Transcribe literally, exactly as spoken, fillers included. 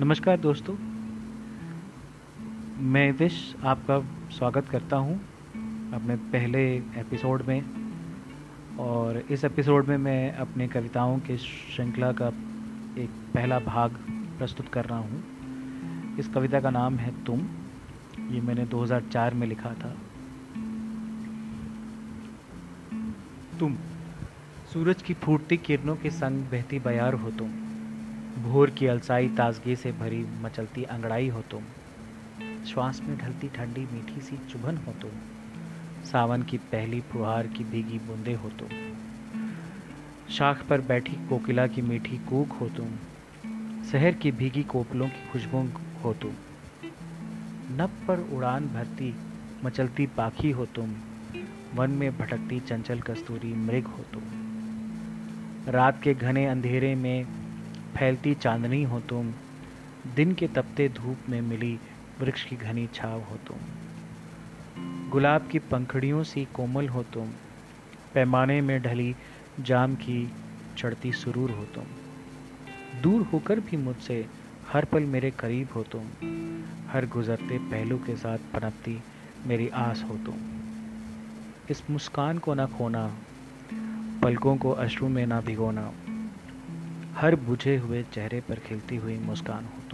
नमस्कार दोस्तों, मैं विश आपका स्वागत करता हूं अपने पहले एपिसोड में। और इस एपिसोड में मैं अपनी कविताओं के श्रृंखला का एक पहला भाग प्रस्तुत कर रहा हूं। इस कविता का नाम है तुम। ये मैंने दो हज़ार चार में लिखा था। तुम सूरज की फूटती किरणों के संग बहती बयार हो तुम, भोर की अलसाई ताजगी से भरी मचलती अंगड़ाई हो तुम, श्वास में ढलती ठंडी मीठी सी चुभन हो तुम, सावन की पहली फुहार की भीगी बूंदे हो तुम, शाख पर बैठी कोकिला की मीठी कूक हो तुम, शहर की भीगी कोपलों की खुशबू हो तुम, नभ पर उड़ान भरती मचलती पाखी हो तुम, वन में भटकती चंचल कस्तूरी मृग हो तुम, रात के घने अंधेरे में फैलती चांदनी हो तुम, दिन के तपते धूप में मिली वृक्ष की घनी छाव हो तुम, गुलाब की पंखड़ियों सी कोमल हो तुम, पैमाने में ढली जाम की चढ़ती सुरूर हो तुम, दूर होकर भी मुझसे हर पल मेरे करीब हो तुम, हर गुजरते पहलू के साथ पनपती मेरी आस हो तुम, इस मुस्कान को ना खोना, पलकों को अश्रु में ना भिगोना, हर बुझे हुए चेहरे पर खिलती हुई मुस्कान हो।